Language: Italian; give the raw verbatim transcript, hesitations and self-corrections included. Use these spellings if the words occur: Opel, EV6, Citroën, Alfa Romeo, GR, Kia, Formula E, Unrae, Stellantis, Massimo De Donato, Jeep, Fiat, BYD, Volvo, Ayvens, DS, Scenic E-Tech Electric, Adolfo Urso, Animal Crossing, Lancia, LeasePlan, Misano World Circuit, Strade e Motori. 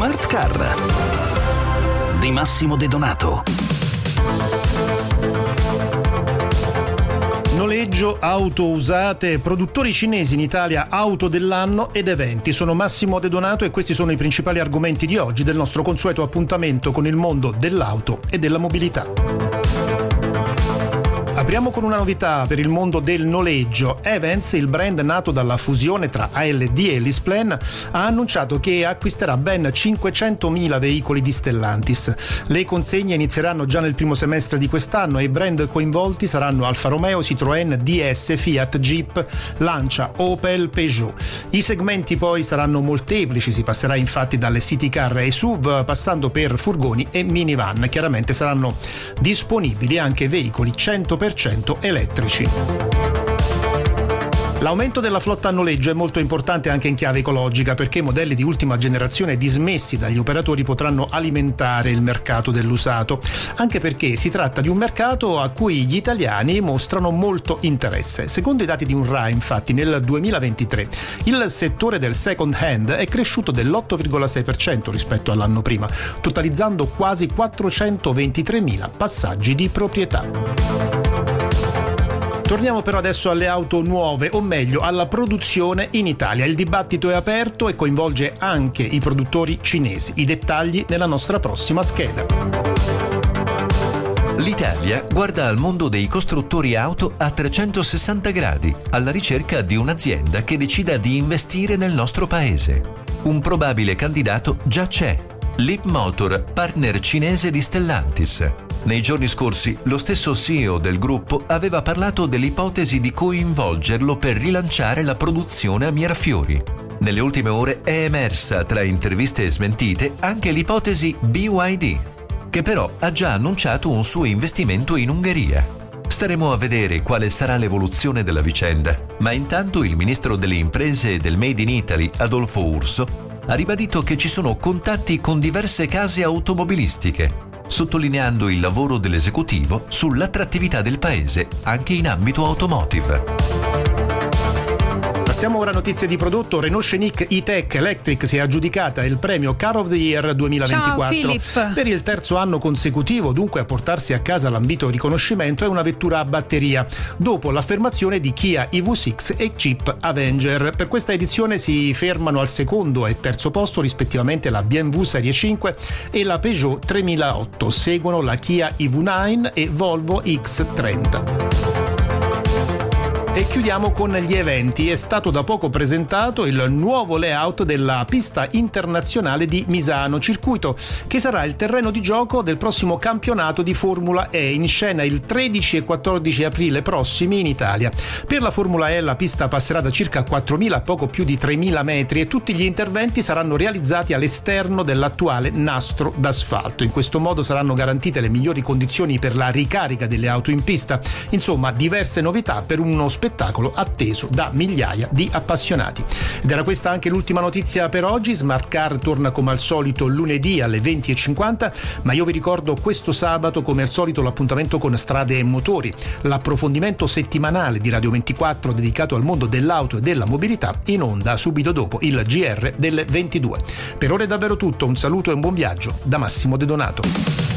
Smart Car di Massimo De Donato. Noleggio, auto usate, produttori cinesi in Italia, auto dell'anno ed eventi. Sono Massimo De Donato e questi sono i principali argomenti di oggi del nostro consueto appuntamento con il mondo dell'auto e della mobilità. Apriamo con una novità per il mondo del noleggio. Ayvens, il brand nato dalla fusione tra A L D e LeasePlan, ha annunciato che acquisterà ben cinquecentomila veicoli di Stellantis. Le consegne inizieranno già nel primo semestre di quest'anno e i brand coinvolti saranno Alfa Romeo, Citroën, D S, Fiat, Jeep, Lancia, Opel, Peugeot. I segmenti poi saranno molteplici, si passerà infatti dalle city car ai S U V, passando per furgoni e minivan. Chiaramente saranno disponibili anche veicoli cento per cento elettrici. L'aumento della flotta a noleggio è molto importante anche in chiave ecologica, perché modelli di ultima generazione dismessi dagli operatori potranno alimentare il mercato dell'usato, anche perché si tratta di un mercato a cui gli italiani mostrano molto interesse. Secondo i dati di Unrae, infatti, nel duemilaventitré il settore del second hand è cresciuto dell'otto virgola sei per cento rispetto all'anno prima, totalizzando quasi quattrocentoventitremila passaggi di proprietà. Torniamo però adesso alle auto nuove, o meglio alla produzione in Italia. Il dibattito è aperto e coinvolge anche i produttori cinesi. I dettagli nella nostra prossima scheda. L'Italia guarda al mondo dei costruttori auto a trecentosessanta gradi, alla ricerca di un'azienda che decida di investire nel nostro paese. Un probabile candidato già c'è: Lip Motor, partner cinese di Stellantis. Nei giorni scorsi lo stesso C E O del gruppo aveva parlato dell'ipotesi di coinvolgerlo per rilanciare la produzione a Mirafiori. Nelle ultime ore è emersa tra interviste smentite anche l'ipotesi B Y D, che però ha già annunciato un suo investimento in Ungheria. Staremo a vedere quale sarà l'evoluzione della vicenda, ma intanto il ministro delle imprese e del Made in Italy, Adolfo Urso, ha ribadito che ci sono contatti con diverse case automobilistiche, sottolineando il lavoro dell'esecutivo sull'attrattività del paese anche in ambito automotive. Passiamo ora a notizie di prodotto. Renault Scenic E-Tech Electric si è aggiudicata il premio Car of the Year duemilaventiquattro. Ciao, per il terzo anno consecutivo, dunque, a portarsi a casa l'ambito riconoscimento è una vettura a batteria, dopo l'affermazione di Kia E V sei e Jeep Avenger. Per questa edizione si fermano al secondo e terzo posto rispettivamente la B M W Serie cinque e la Peugeot tremilaotto. Seguono la Kia E V nove e Volvo X trenta. E chiudiamo con gli eventi. È stato da poco presentato il nuovo layout della pista internazionale di Misano, circuito che sarà il terreno di gioco del prossimo campionato di Formula E, in scena il tredici e quattordici aprile prossimi in Italia. Per la Formula E la pista passerà da circa quattromila a poco più di tremila metri e tutti gli interventi saranno realizzati all'esterno dell'attuale nastro d'asfalto. In questo modo saranno garantite le migliori condizioni per la ricarica delle auto in pista. Insomma, diverse novità per uno spettacolo spettacolo atteso da migliaia di appassionati. Ed era questa anche l'ultima notizia per oggi. Smart Car torna come al solito lunedì alle venti e cinquanta, ma io vi ricordo questo sabato come al solito l'appuntamento con Strade e Motori, l'approfondimento settimanale di Radio ventiquattro dedicato al mondo dell'auto e della mobilità, in onda subito dopo il G R delle ventidue. Per ora è davvero tutto, un saluto e un buon viaggio da Massimo De Donato.